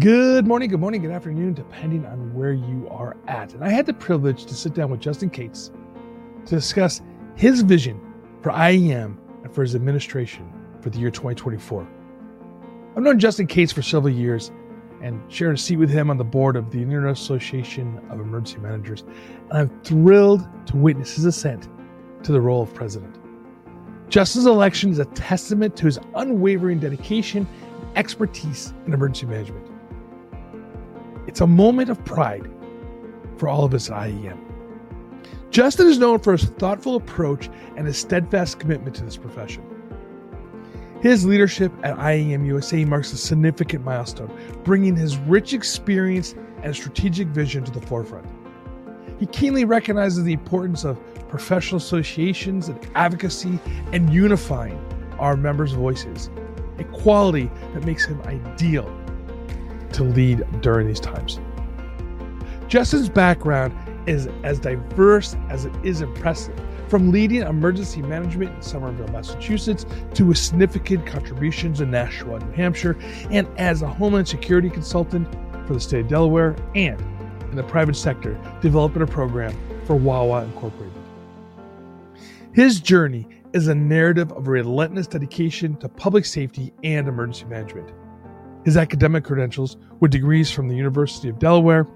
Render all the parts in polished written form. Good morning, good afternoon, depending on where you are at. And I had the privilege to sit down with Justin Kates to discuss his vision for IAEM and for his administration for the year 2024. I've known Justin Kates for several years and shared a seat with him on the board of the National Association of Emergency Managers. And I'm thrilled to witness his ascent to the role of president. Justin's election is a testament to his unwavering dedication and expertise in emergency management. It's a moment of pride for all of us at IAEM. Justin is known for his thoughtful approach and his steadfast commitment to this profession. His leadership at IAEM USA marks a significant milestone, bringing his rich experience and strategic vision to the forefront. He keenly recognizes the importance of professional associations and advocacy and unifying our members' voices, a quality that makes him ideal to lead during these times. Justin's background is as diverse as it is impressive, from leading emergency management in Somerville, Massachusetts, to his significant contributions in Nashua, New Hampshire, and as a Homeland Security consultant for the state of Delaware and in the private sector, developing a program for Wawa Incorporated. His journey is a narrative of relentless dedication to public safety and emergency management. His academic credentials, with degrees from the University of Delaware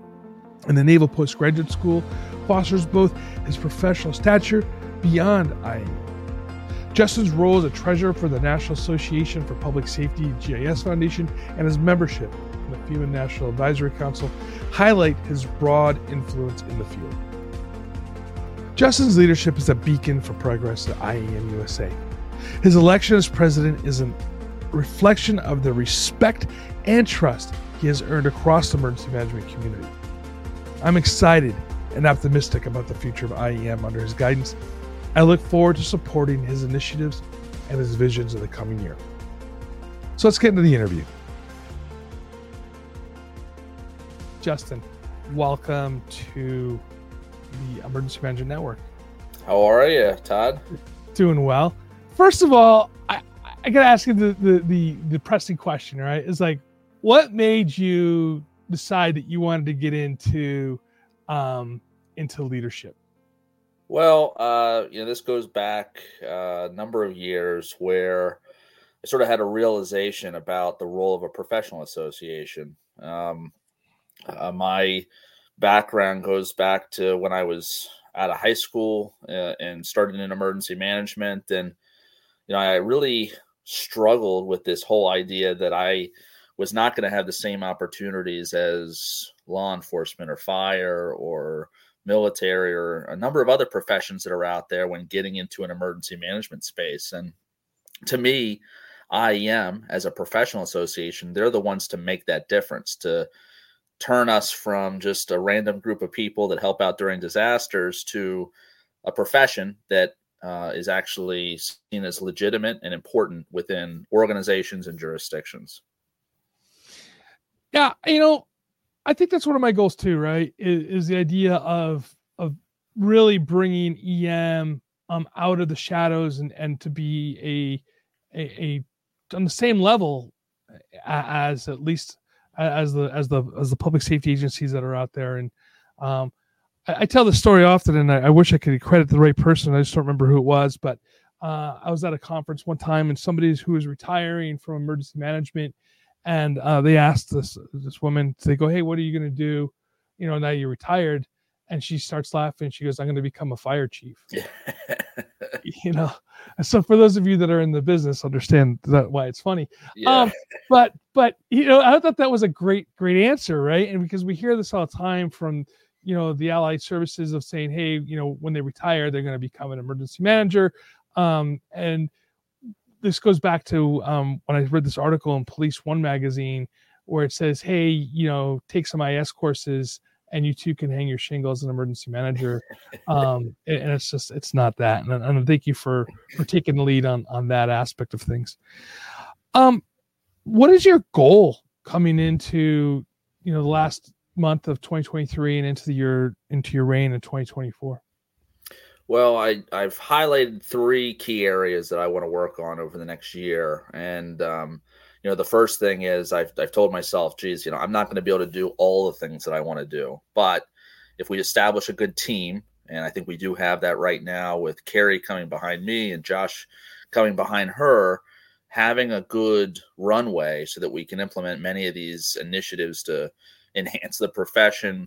and the Naval Postgraduate School, fosters both his professional stature beyond IAEM. Justin's role as a treasurer for the National Association for Public Safety GIS Foundation and his membership in the FEMA National Advisory Council highlight his broad influence in the field. Justin's leadership is a beacon for progress at IAEM USA. His election as president is an reflection of the respect and trust he has earned across the emergency management community. I'm excited and optimistic about the future of IAEM under his guidance. I look forward to supporting his initiatives and his visions in the coming year. So let's get into the interview. Justin, welcome to the Emergency Management Network. How are you, Todd? Doing well. First of all, I gotta ask you the pressing question, right? It's like, what made you decide that you wanted to get into leadership? Well, this goes back a number of years where I sort of had a realization about the role of a professional association. My background goes back to when I was out of high school and started in emergency management, and I really struggled with this whole idea that I was not going to have the same opportunities as law enforcement or fire or military or a number of other professions that are out there when getting into an emergency management space. And to me, IAEM as a professional association, they're the ones to make that difference, to turn us from just a random group of people that help out during disasters to a profession that is actually seen as legitimate and important within organizations and jurisdictions. Yeah, I think that's one of my goals too, right? Is the idea of really bringing EM out of the shadows and to be a on the same level as at least as the public safety agencies that are out there. And I tell this story often, and I wish I could credit the right person. I just don't remember who it was, but I was at a conference one time, and somebody who was retiring from emergency management, and they asked this woman, they go, "Hey, what are you going to do, now you're retired?" And she starts laughing. She goes, "I'm going to become a fire chief." And so for those of you that are in the business, understand that why it's funny. Yeah. But I thought that was a great answer, right? And because we hear this all the time from the allied services of saying, hey, when they retire, they're going to become an emergency manager. And this goes back to when I read this article in Police One magazine where it says, hey, take some IS courses and you too can hang your shingle as an emergency manager. And it's just, it's not that. And thank you for taking the lead on that aspect of things. What is your goal coming into, the last month of 2023 and into your reign in 2024? Well, I've highlighted three key areas that I want to work on over the next year. And you know, the first thing is I've told myself, geez, you know, I'm not going to be able to do all the things that I want to do. But if we establish a good team, and I think we do have that right now with Carrie coming behind me and Josh coming behind her, having a good runway so that we can implement many of these initiatives to enhance the profession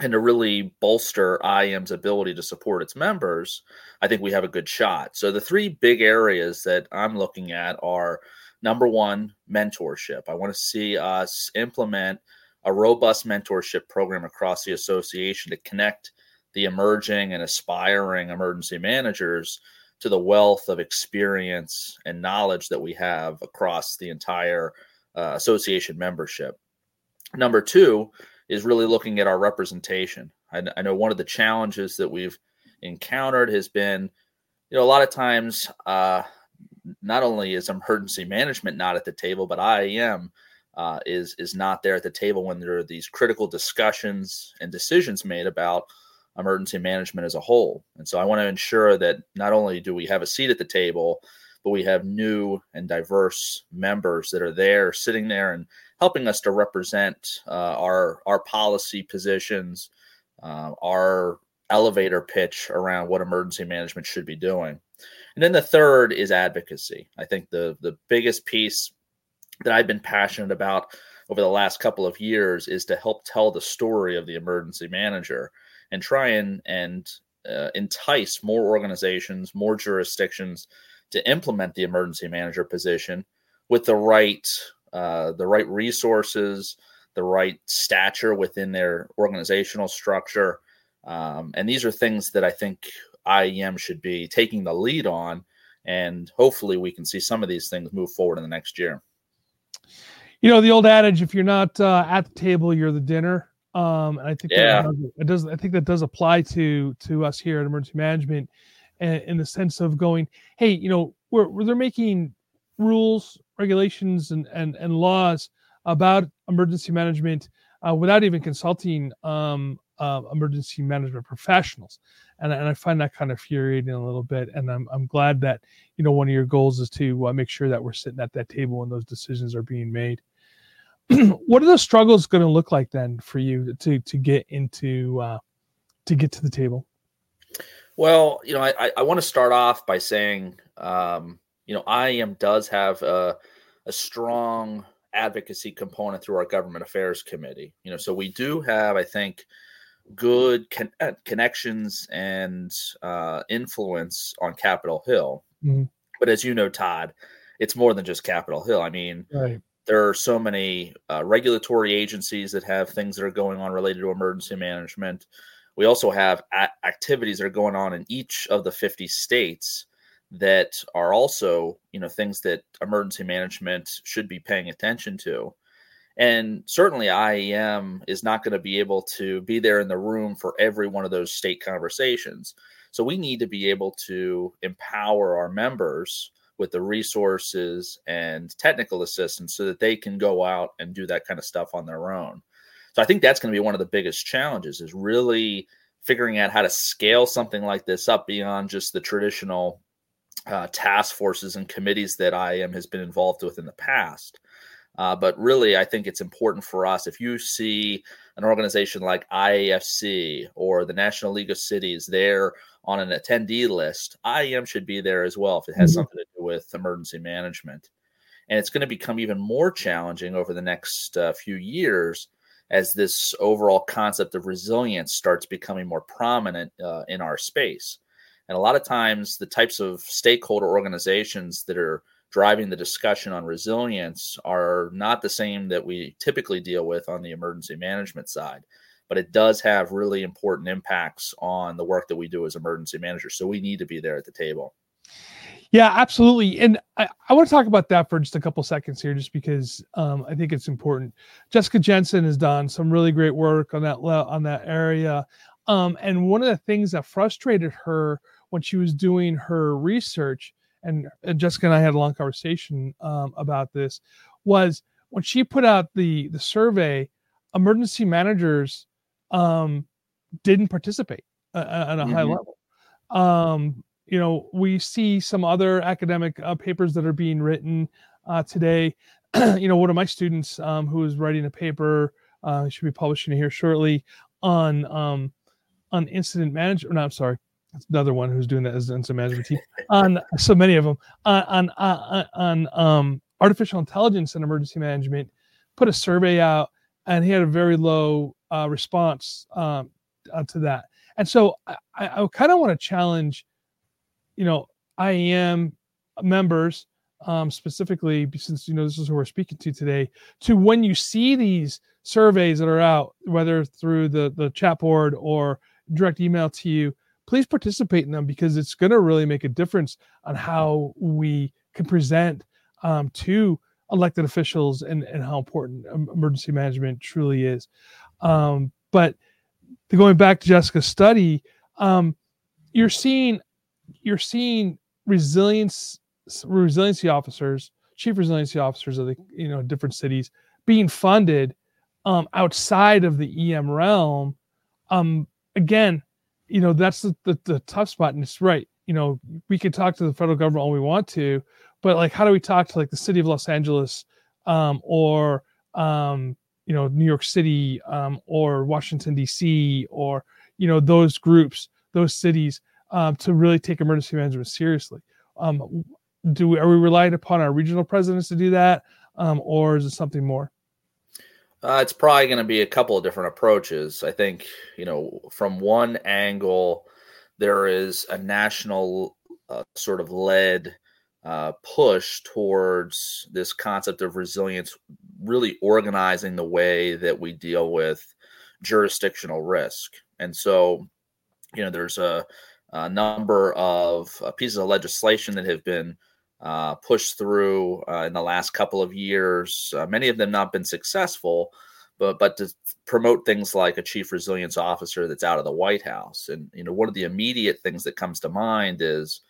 and to really bolster IAEM's ability to support its members, I think we have a good shot. So the three big areas that I'm looking at are, number one, mentorship. I want to see us implement a robust mentorship program across the association to connect the emerging and aspiring emergency managers to the wealth of experience and knowledge that we have across the entire association membership. Number two is really looking at our representation. I know one of the challenges that we've encountered has been, you know, a lot of times not only is emergency management not at the table, but IAEM is not there at the table when there are these critical discussions and decisions made about emergency management as a whole. And so I want to ensure that not only do we have a seat at the table, but we have new and diverse members that are there, sitting there and helping us to represent our policy positions, our elevator pitch around what emergency management should be doing. And then the third is advocacy. I think the biggest piece that I've been passionate about over the last couple of years is to help tell the story of the emergency manager and try and entice more organizations, more jurisdictions to implement the emergency manager position with the right resources, the right stature within their organizational structure. And these are things that I think IAEM should be taking the lead on. And hopefully we can see some of these things move forward in the next year. You know, the old adage, if you're not at the table, you're the dinner. And I think that does apply to us here at Emergency Management, in the sense of going, hey, you know, they're making rules, regulations, and laws about emergency management without even consulting emergency management professionals, and I find that kind of infuriating a little bit. And I'm glad that, you know, one of your goals is to make sure that we're sitting at that table when those decisions are being made. What are those struggles going to look like then for you to get to the table? Well, you know, I want to start off by saying, you know, IAEM does have a strong advocacy component through our Government Affairs Committee. You know, so we do have, I think, good connections and influence on Capitol Hill. Mm-hmm. But as you know, Todd, it's more than just Capitol Hill. I mean, right. There are so many regulatory agencies that have things that are going on related to emergency management. We also have activities that are going on in each of the 50 states that are also, you know, things that emergency management should be paying attention to. And certainly IAEM is not going to be able to be there in the room for every one of those state conversations. So we need to be able to empower our members with the resources and technical assistance so that they can go out and do that kind of stuff on their own. So I think that's going to be one of the biggest challenges, is really figuring out how to scale something like this up beyond just the traditional task forces and committees that IAEM has been involved with in the past. But really, I think it's important for us, if you see an organization like IAFC or the National League of Cities there on an attendee list, IAEM should be there as well if it has something to do with emergency management. And it's going to become even more challenging over the next few years as this overall concept of resilience starts becoming more prominent in our space. And a lot of times the types of stakeholder organizations that are driving the discussion on resilience are not the same that we typically deal with on the emergency management side, but it does have really important impacts on the work that we do as emergency managers. So we need to be there at the table. Yeah, absolutely. And I want to talk about that for just a couple seconds here, just because I think it's important. Jessica Jensen has done some really great work on that area. And one of the things that frustrated her when she was doing her research, and Jessica and I had a long conversation about this, was when she put out the survey, emergency managers didn't participate at a high level. You know, we see some other academic papers that are being written today you know, one of my students who is writing a paper, should be publishing it here shortly, on incident management. No, I'm sorry. That's another one who's doing that as an incident management team on so many of them on artificial intelligence and emergency management, put a survey out, and he had a very low response to that. And so I kind of want to challenge, you know, IAM members specifically, since, you know, this is who we're speaking to today, to when you see these surveys that are out, whether through the chat board or direct email to you, please participate in them, because it's going to really make a difference on how we can present to elected officials and how important emergency management truly is. But going back to Jessica's study, you're seeing resiliency officers, chief resiliency officers of the, you know, different cities being funded outside of the EM realm. Again, you know, that's the tough spot. And it's right. You know, we can talk to the federal government all we want to, but like, how do we talk to like the city of Los Angeles or you know, New York City or Washington, D.C. or, you know, those groups, those cities to really take emergency management seriously? Are we relying upon our regional presidents to do that? Or is it something more? It's probably going to be a couple of different approaches. I think, you know, from one angle, there is a national sort of led push towards this concept of resilience, really organizing the way that we deal with jurisdictional risk. And so, you know, there's a number of pieces of legislation that have been pushed through in the last couple of years, many of them not been successful, but to promote things like a chief resilience officer that's out of the White House. And, you know, one of the immediate things that comes to mind is,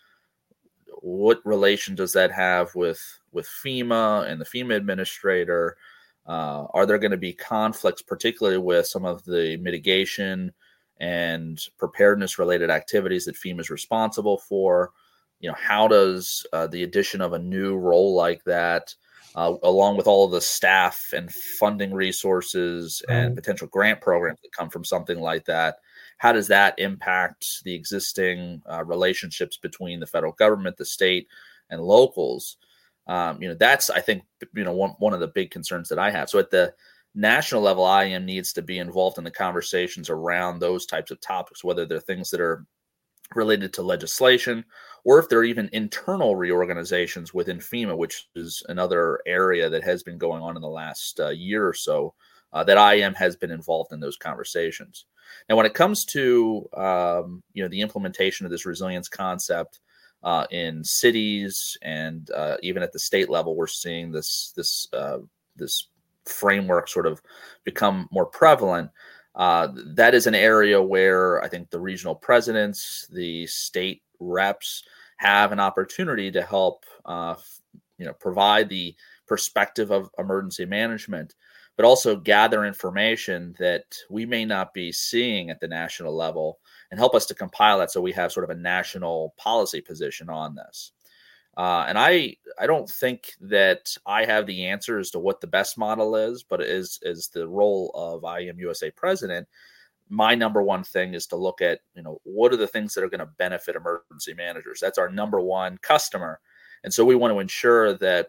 what relation does that have with FEMA and the FEMA administrator? Are there going to be conflicts, particularly with some of the mitigation and preparedness related activities that FEMA is responsible for? You know, how does the addition of a new role like that, along with all of the staff and funding resources and potential grant programs that come from something like that, how does that impact the existing relationships between the federal government, the state, and locals? You know, that's, I think, you know, one of the big concerns that I have. So at the national level, IAM needs to be involved in the conversations around those types of topics, whether they're things that are related to legislation, or if there are even internal reorganizations within FEMA, which is another area that has been going on in the last year or so, that IAM has been involved in those conversations. Now, when it comes to you know, the implementation of this resilience concept in cities and even at the state level, we're seeing this framework sort of become more prevalent. That is an area where I think the regional presidents, the state reps have an opportunity to help, you know, provide the perspective of emergency management, but also gather information that we may not be seeing at the national level and help us to compile that so we have sort of a national policy position on this. And I don't think that I have the answer as to what the best model is, but is the role of IAM USA president. My number one thing is to look at, you know, what are the things that are going to benefit emergency managers? That's our number one customer. And so we want to ensure that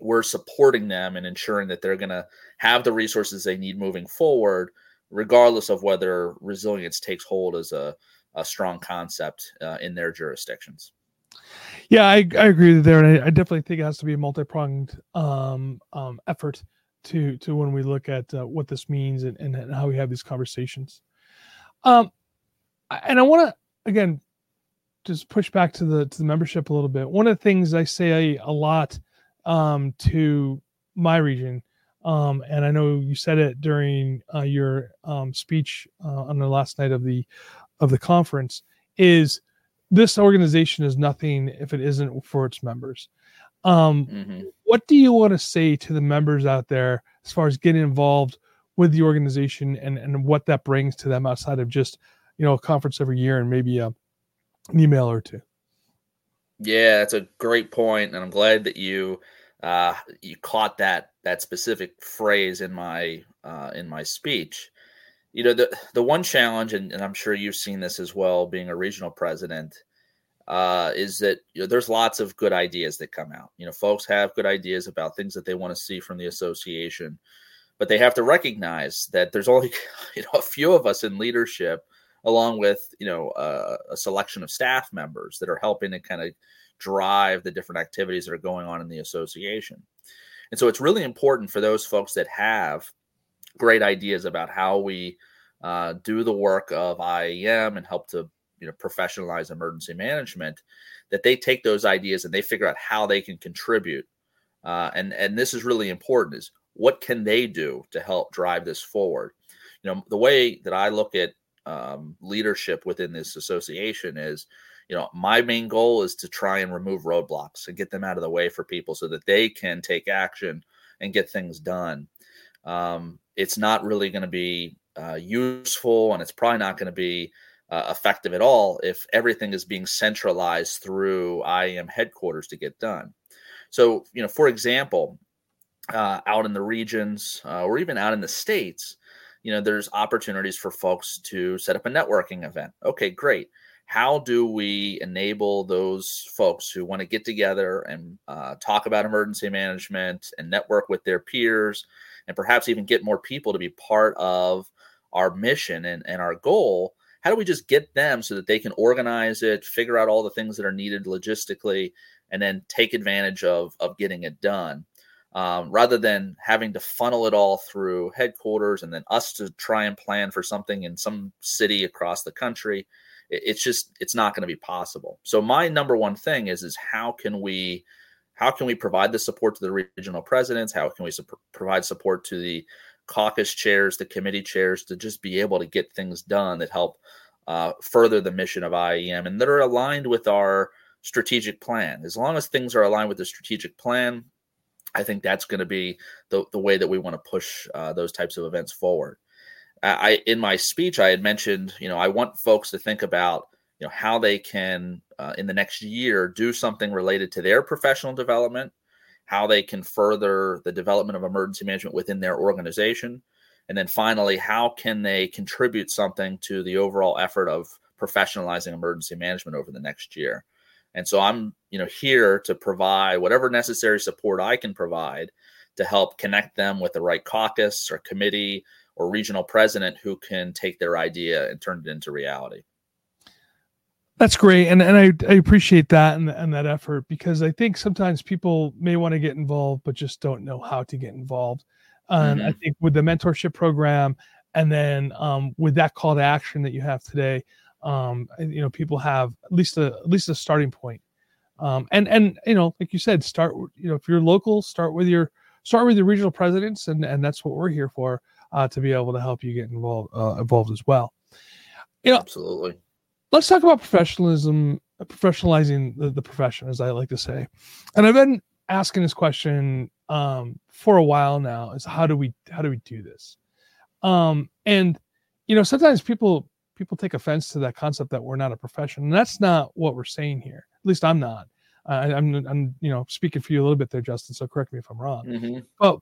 we're supporting them and ensuring that they're going to have the resources they need moving forward, regardless of whether resilience takes hold as a strong concept in their jurisdictions. Yeah, I agree with you there. And I definitely think it has to be a multi-pronged effort to when we look at what this means and how we have these conversations. And I want to, again, just push back to the membership a little bit. One of the things I say a lot to my region, and I know you said it during your speech on the last night of the conference, is this organization is nothing if it isn't for its members. What do you want to say to the members out there as far as getting involved with the organization and what that brings to them outside of just, you know, a conference every year and maybe an email or two? Yeah, that's a great point. And I'm glad that you You caught that specific phrase in my speech. You know, the one challenge, and I'm sure you've seen this as well, being a regional president, is that there's lots of good ideas that come out. You know, folks have good ideas about things that they want to see from the association, but they have to recognize that there's only a few of us in leadership, along with a selection of staff members that are helping to kind of drive the different activities that are going on in the association. And so it's really important for those folks that have great ideas about how we do the work of IAEM and help to professionalize emergency management, that they take those ideas and they figure out how they can contribute. And this is really important, is what can they do to help drive this forward? You know, the way that I look at leadership within this association is, my main goal is to try and remove roadblocks and get them out of the way for people so that they can take action and get things done. It's not really going to be useful, and it's probably not going to be effective at all if everything is being centralized through IAM headquarters to get done. So, for example, out in the regions or even out in the states, there's opportunities for folks to set up a networking event. Okay, great. How do we enable those folks who want to get together and talk about emergency management and network with their peers and perhaps even get more people to be part of our mission and our goal? How do we just get them so that they can organize it, figure out all the things that are needed logistically, and then take advantage of getting it done, rather than having to funnel it all through headquarters and then us to try and plan for something in some city across the country? It's not going to be possible. So my number one thing is how can we provide the support to the regional presidents? How can we provide support to the caucus chairs, the committee chairs, to just be able to get things done that help further the mission of IAEM and that are aligned with our strategic plan? As long as things are aligned with the strategic plan, I think that's going to be the way that we want to push those types of events forward. In my speech, I had mentioned, I want folks to think about, how they can, in the next year, do something related to their professional development, how they can further the development of emergency management within their organization. And then finally, how can they contribute something to the overall effort of professionalizing emergency management over the next year? And so I'm, here to provide whatever necessary support I can provide to help connect them with the right caucus or committee or regional president who can take their idea and turn it into reality. That's great. And I appreciate that and that effort, because I think sometimes people may want to get involved, but just don't know how to get involved. Mm-hmm. I think with the mentorship program and then with that call to action that you have today, people have at least a starting point. And like you said, start, if you're local, start with your regional presidents. And that's what we're here for, to be able to help you get involved as well. Absolutely. Let's talk about professionalizing the profession, as I like to say. And I've been asking this question for a while now: is how do we do this? And sometimes people take offense to that concept that we're not a profession, and that's not what we're saying here. At least I'm not. I'm speaking for you a little bit there, Justin. So correct me if I'm wrong. Mm-hmm.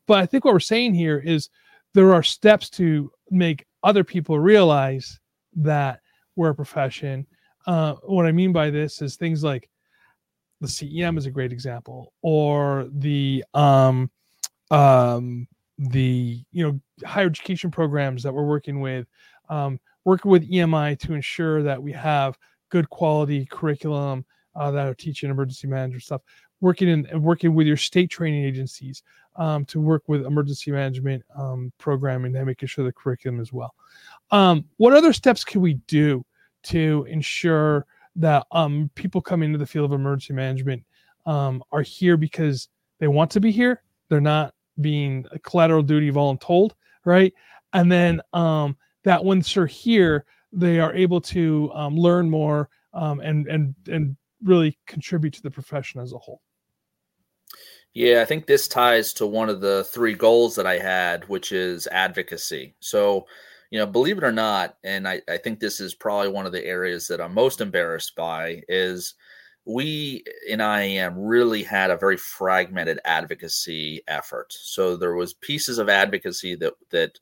But I think what we're saying here is there are steps to make other people realize that we're a profession. What I mean by this is things like the CEM is a great example, or the higher education programs that we're working with EMI to ensure that we have good quality curriculum that are teaching emergency management stuff. Working with your state training agencies to work with emergency management programming and making sure the curriculum as well. What other steps can we do to ensure that people coming into the field of emergency management are here because they want to be here? They're not being a collateral duty voluntold, right? And then that once they're here, they are able to learn more and really contribute to the profession as a whole. Yeah, I think this ties to one of the three goals that I had, which is advocacy. So, believe it or not, and I think this is probably one of the areas that I'm most embarrassed by, is we in IAEM really had a very fragmented advocacy effort. So there was pieces of advocacy that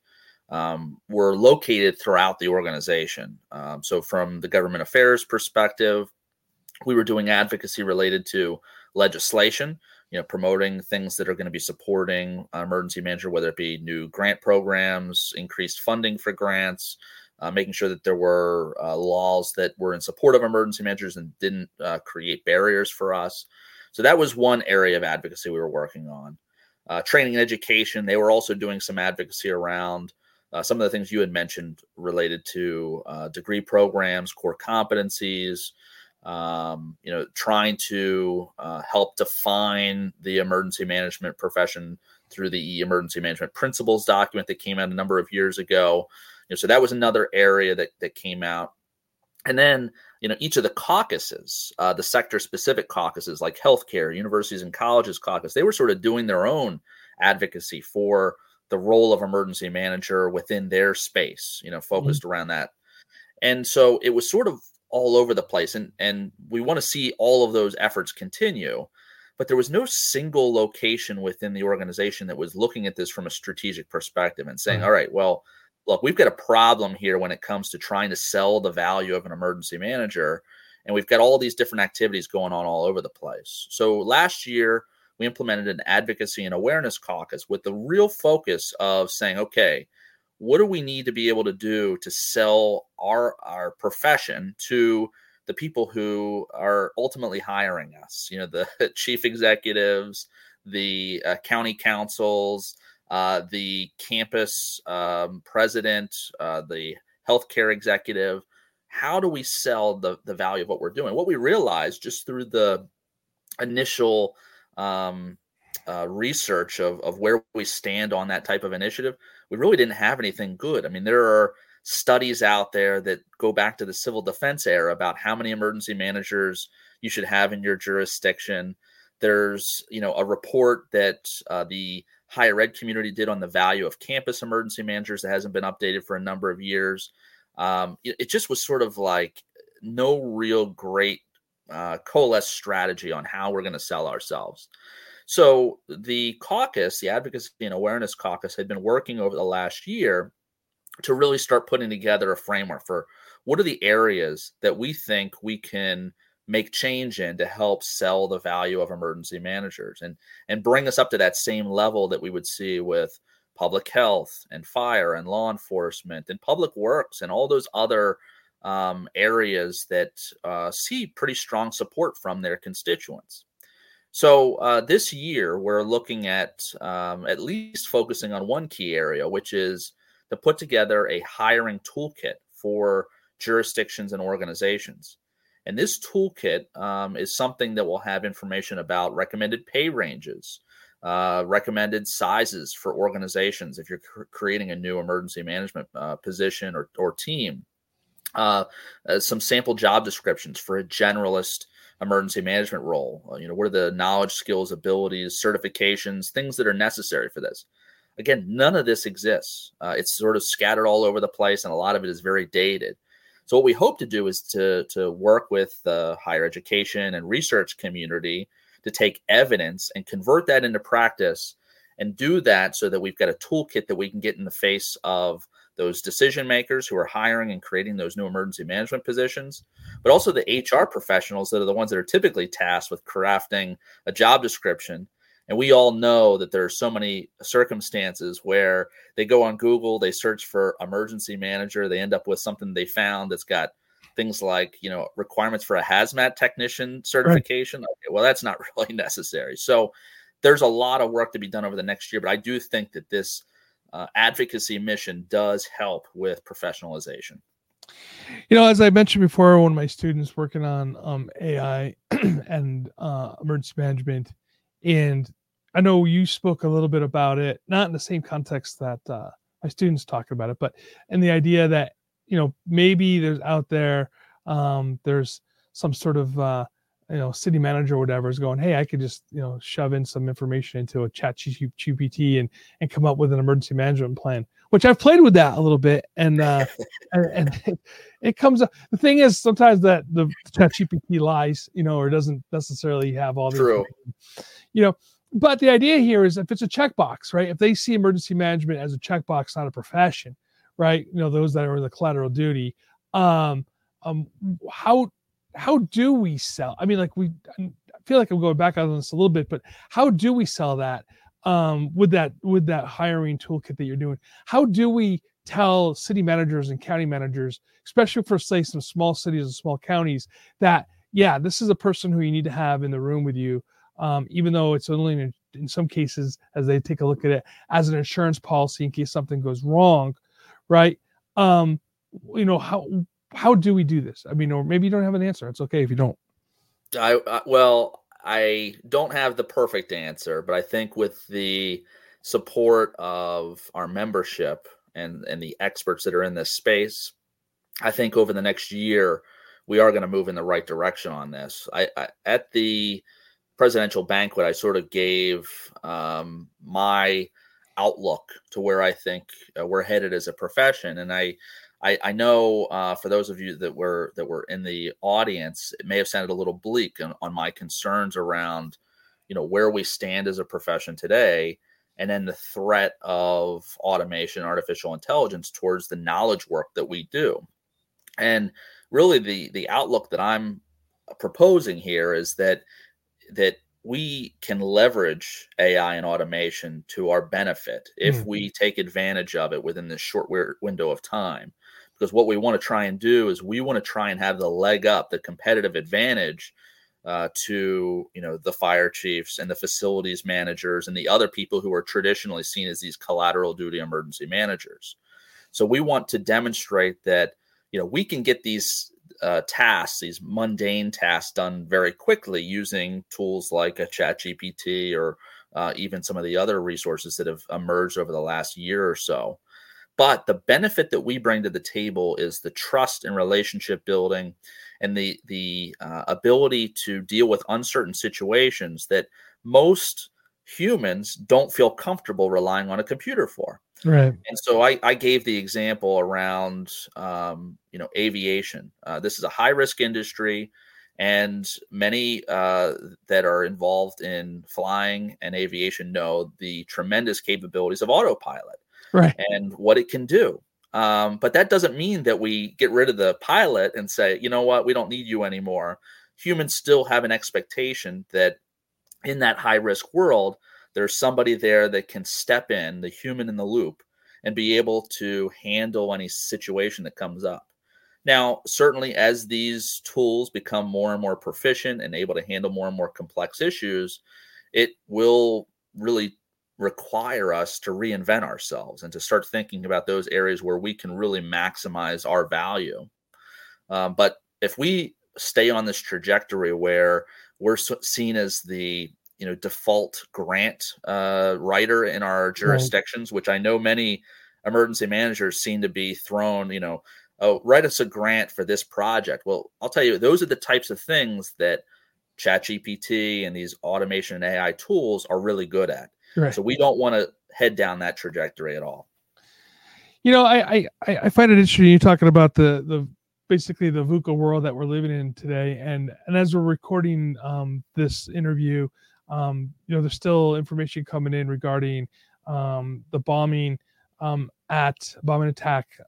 were located throughout the organization. So from the government affairs perspective, we were doing advocacy related to legislation, promoting things that are going to be supporting emergency management, whether it be new grant programs, increased funding for grants, making sure that there were laws that were in support of emergency managers and didn't create barriers for us. So that was one area of advocacy we were working on. Training and education, they were also doing some advocacy around some of the things you had mentioned related to degree programs, core competencies, trying to help define the emergency management profession through the emergency management principles document that came out a number of years ago. So that was another area that came out. And then, each of the caucuses, the sector specific caucuses like healthcare, universities and colleges caucus, they were sort of doing their own advocacy for the role of emergency manager within their space, focused around that. And so it was sort of all over the place. And we want to see all of those efforts continue, but there was no single location within the organization that was looking at this from a strategic perspective and saying, all right, well, look, we've got a problem here when it comes to trying to sell the value of an emergency manager. And we've got all these different activities going on all over the place. So last year, we implemented an advocacy and awareness caucus with the real focus of saying, okay, what do we need to be able to do to sell our profession to the people who are ultimately hiring us? The chief executives, the county councils, the campus president, the healthcare executive. How do we sell the value of what we're doing? What we realized just through the initial research of where we stand on that type of initiative, we really didn't have anything good. I mean, there are studies out there that go back to the civil defense era about how many emergency managers you should have in your jurisdiction. There's, a report that the higher ed community did on the value of campus emergency managers that hasn't been updated for a number of years. It just was sort of like no real great coalesced strategy on how we're going to sell ourselves. So the caucus, the Advocacy and Awareness Caucus, had been working over the last year to really start putting together a framework for what are the areas that we think we can make change in to help sell the value of emergency managers and bring us up to that same level that we would see with public health and fire and law enforcement and public works and all those other areas that see pretty strong support from their constituents. So this year, we're looking at least focusing on one key area, which is to put together a hiring toolkit for jurisdictions and organizations. And this toolkit is something that will have information about recommended pay ranges, recommended sizes for organizations if you're creating a new emergency management position or team, some sample job descriptions for a generalist emergency management role. What are the knowledge, skills, abilities, certifications, things that are necessary for this? Again, none of this exists. It's sort of scattered all over the place, and a lot of it is very dated. So what we hope to do is to work with the higher education and research community to take evidence and convert that into practice and do that so that we've got a toolkit that we can get in the face of those decision makers who are hiring and creating those new emergency management positions, but also the HR professionals that are the ones that are typically tasked with crafting a job description. And we all know that there are so many circumstances where they go on Google, they search for emergency manager, they end up with something they found that's got things like, requirements for a hazmat technician certification. Right. Okay, well, that's not really necessary. So there's a lot of work to be done over the next year, but I do think that this advocacy mission does help with professionalization. As I mentioned before, one of my students working on AI and emergency management, and I know you spoke a little bit about it, not in the same context that my students talk about it, but in the idea that, maybe there's out there, there's some sort of, city manager or whatever is going, hey, I could just, shove in some information into a ChatGPT and come up with an emergency management plan. which I've played with that a little bit. And it comes up. The thing is sometimes that the ChatGPT lies, you know, or doesn't necessarily have all the, true, you know, but the idea here is if it's a checkbox, right? If they see emergency management as a checkbox, not a profession, right? You know, those that are in the collateral duty, how do we sell? I mean, like I feel like I'm going back on this a little bit, but how do we sell that? With that hiring toolkit that you're doing, how do we tell city managers and county managers, especially for say some small cities and small counties, that yeah, this is a person who you need to have in the room with you, even though it's only in some cases, as they take a look at it, as an insurance policy in case something goes wrong, right? You know, how do we do this? I mean, or maybe you don't have an answer. It's okay if you don't. I don't have the perfect answer, but I think with the support of our membership and the experts that are in this space, I think over the next year, we are going to move in the right direction on this. I at the presidential banquet, I sort of gave my outlook to where I think we're headed as a profession. And I know for those of you that were in the audience, it may have sounded a little bleak on my concerns around, you know, where we stand as a profession today, and then the threat of automation, artificial intelligence towards the knowledge work that we do. And really, the outlook that I'm proposing here is that we can leverage AI and automation to our benefit if we take advantage of it within this short window of time. Because what we want to try and do is we want to try and have the leg up, the competitive advantage to, you know, the fire chiefs and the facilities managers and the other people who are traditionally seen as these collateral duty emergency managers. So we want to demonstrate that, you know, we can get these tasks, these mundane tasks done very quickly using tools like a ChatGPT or even some of the other resources that have emerged over the last year or so. But the benefit that we bring to the table is the trust and relationship building and the ability to deal with uncertain situations that most humans don't feel comfortable relying on a computer for. Right. And so I gave the example around, you know, aviation. This is a high-risk industry, and many that are involved in flying and aviation know the tremendous capabilities of autopilot. Right. And what it can do. But that doesn't mean that we get rid of the pilot and say, you know what, we don't need you anymore. Humans still have an expectation that in that high-risk world, there's somebody there that can step in, the human in the loop, and be able to handle any situation that comes up. Now, certainly as these tools become more and more proficient and able to handle more and more complex issues, it will really require us to reinvent ourselves and to start thinking about those areas where we can really maximize our value. But if we stay on this trajectory where we're seen as the, you know, default grant writer in our jurisdictions, right, which I know many emergency managers seem to be thrown, you know, oh, write us a grant for this project. Well, I'll tell you, those are the types of things that ChatGPT and these automation and AI tools are really good at. Right. So we don't want to head down that trajectory at all. You know, I find it interesting you talking about the basically the VUCA world that we're living in today. And as we're recording this interview, you know, there's still information coming in regarding the bombing attack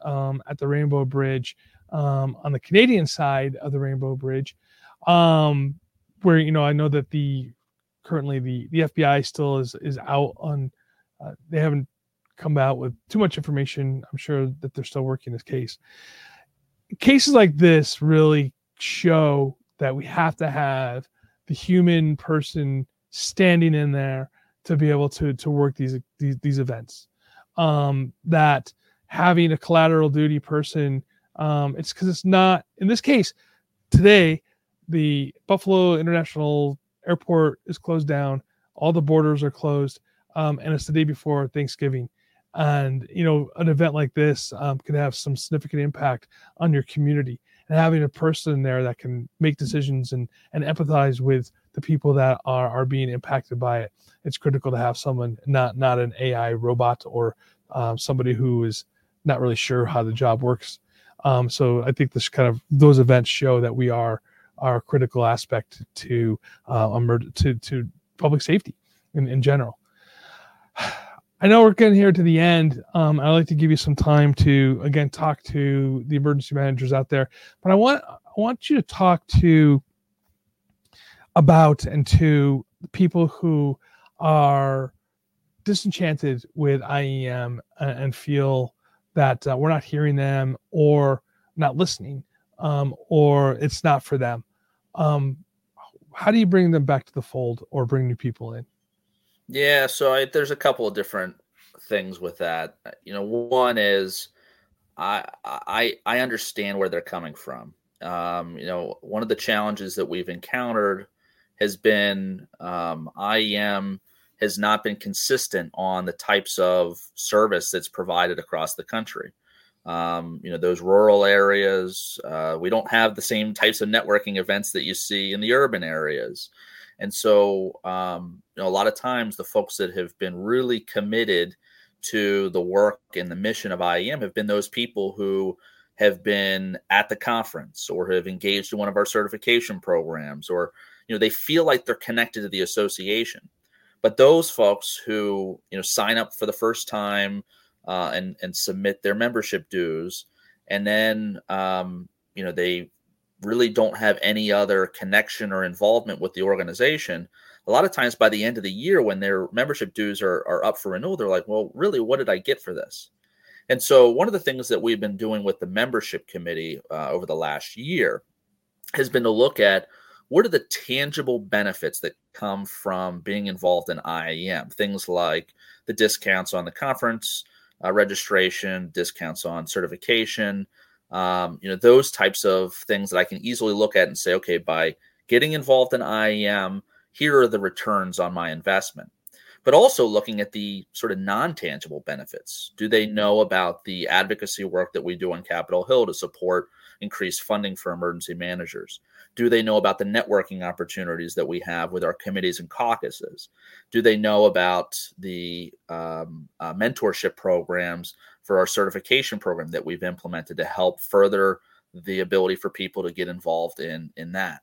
at the Rainbow Bridge on the Canadian side of the Rainbow Bridge, where, you know, I know that currently the FBI still is out on, they haven't come out with too much information. I'm sure that they're still working this case. Cases like this really show that we have to have the human person standing in there to be able to work these events. That having a collateral duty person, it's because it's not, in this case, today, the Buffalo International Airport is closed down. All the borders are closed. And it's the day before Thanksgiving. And, you know, an event like this can have some significant impact on your community. And having a person there that can make decisions and empathize with the people that are being impacted by it, it's critical to have someone, not an AI robot or somebody who is not really sure how the job works. So I think this kind of those events show that we are a critical aspect to public safety in general. I know we're getting here to the end. I'd like to give you some time to, again, talk to the emergency managers out there, but I want you to talk to about and to people who are disenchanted with IEM and feel that we're not hearing them or not listening or it's not for them. How do you bring them back to the fold or bring new people in? Yeah, so there's a couple of different things with that. You know, one is I understand where they're coming from. You know, one of the challenges that we've encountered has been IEM has not been consistent on the types of service that's provided across the country. You know, those rural areas, we don't have the same types of networking events that you see in the urban areas. And so, you know, a lot of times the folks that have been really committed to the work and the mission of IEM have been those people who have been at the conference or have engaged in one of our certification programs, or, you know, they feel like they're connected to the association. But those folks who, you know, sign up for the first time and submit their membership dues, and then, you know, they really don't have any other connection or involvement with the organization, a lot of times by the end of the year when their membership dues are up for renewal, they're like, well, really, what did I get for this? And so one of the things that we've been doing with the membership committee over the last year has been to look at what are the tangible benefits that come from being involved in IAEM? Things like the discounts on the conference registration, discounts on certification, you know, those types of things that I can easily look at and say, okay, by getting involved in IAEM, here are the returns on my investment. But also looking at the sort of non-tangible benefits. Do they know about the advocacy work that we do on Capitol Hill to support increased funding for emergency managers? Do they know about the networking opportunities that we have with our committees and caucuses? Do they know about the mentorship programs for our certification program that we've implemented to help further the ability for people to get involved in that?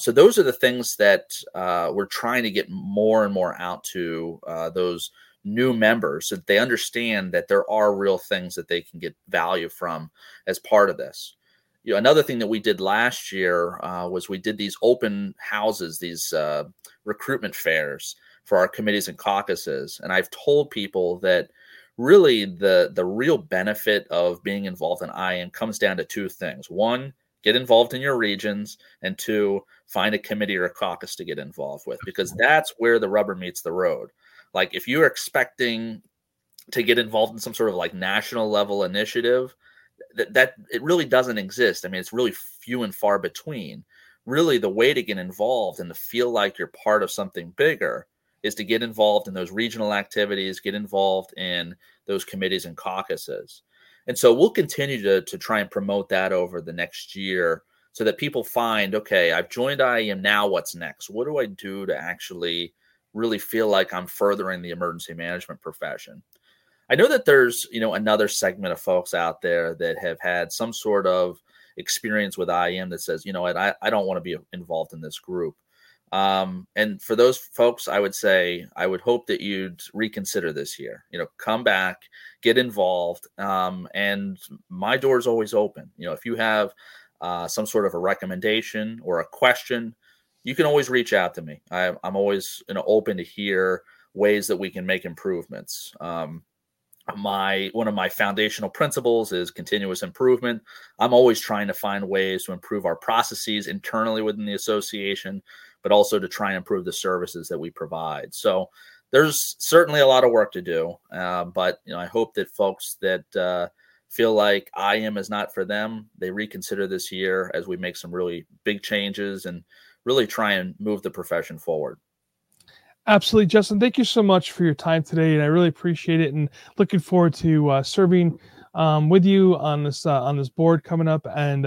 So those are the things that we're trying to get more and more out to those new members so that they understand that there are real things that they can get value from as part of this. You know, another thing that we did last year was we did these open houses, these recruitment fairs for our committees and caucuses. And I've told people that really the real benefit of being involved in IAEM comes down to two things. One, get involved in your regions, and two, find a committee or a caucus to get involved with, because that's where the rubber meets the road. Like if you're expecting to get involved in some sort of like national level initiative, that it really doesn't exist. I mean, it's really few and far between. Really the way to get involved and to feel like you're part of something bigger is to get involved in those regional activities, get involved in those committees and caucuses. And so we'll continue to try and promote that over the next year so that people find, okay, I've joined IAEM, now what's next? What do I do to actually really feel like I'm furthering the emergency management profession? I know that there's, you know, another segment of folks out there that have had some sort of experience with IAEM that says, you know what, I don't want to be involved in this group. And for those folks, I would say, I would hope that you'd reconsider this year, you know, come back, get involved. And my door is always open. You know, if you have some sort of a recommendation or a question, you can always reach out to me. I'm always, you know, open to hear ways that we can make improvements. One of my foundational principles is continuous improvement. I'm always trying to find ways to improve our processes internally within the association, but also to try and improve the services that we provide. So there's certainly a lot of work to do, but you know, I hope that folks that feel like IAEM is not for them, they reconsider this year as we make some really big changes and really try and move the profession forward. Absolutely, Justin. Thank you so much for your time today, and I really appreciate it. And looking forward to serving with you on this board coming up, and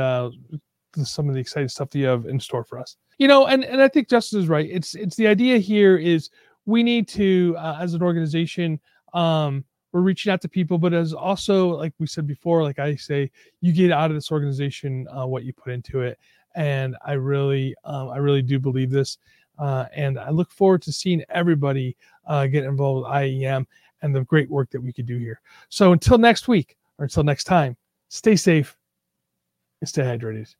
some of the exciting stuff that you have in store for us. You know, and I think Justin is right. It's the idea here is we need to, as an organization, we're reaching out to people, but as also, like we said before, like I say, you get out of this organization what you put into it. And I really do believe this. And I look forward to seeing everybody get involved with IAEM and the great work that we could do here. So until next week, or until next time, stay safe and stay hydrated.